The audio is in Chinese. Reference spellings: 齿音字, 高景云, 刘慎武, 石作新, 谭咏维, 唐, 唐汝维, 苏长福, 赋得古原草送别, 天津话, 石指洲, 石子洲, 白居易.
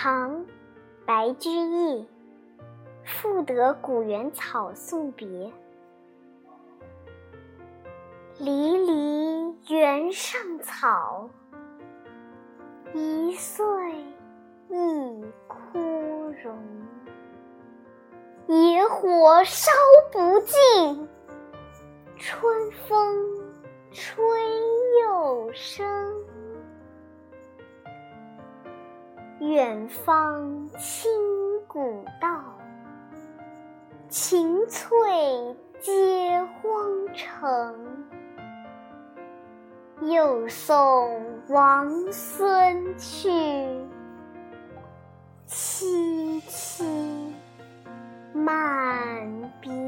唐·白居易《赋得古原草送别》。离离原上草，一岁一枯荣。野火烧不尽，春风吹又生。远芳侵古道，晴翠接荒城。又送王孙去，萋萋慢别。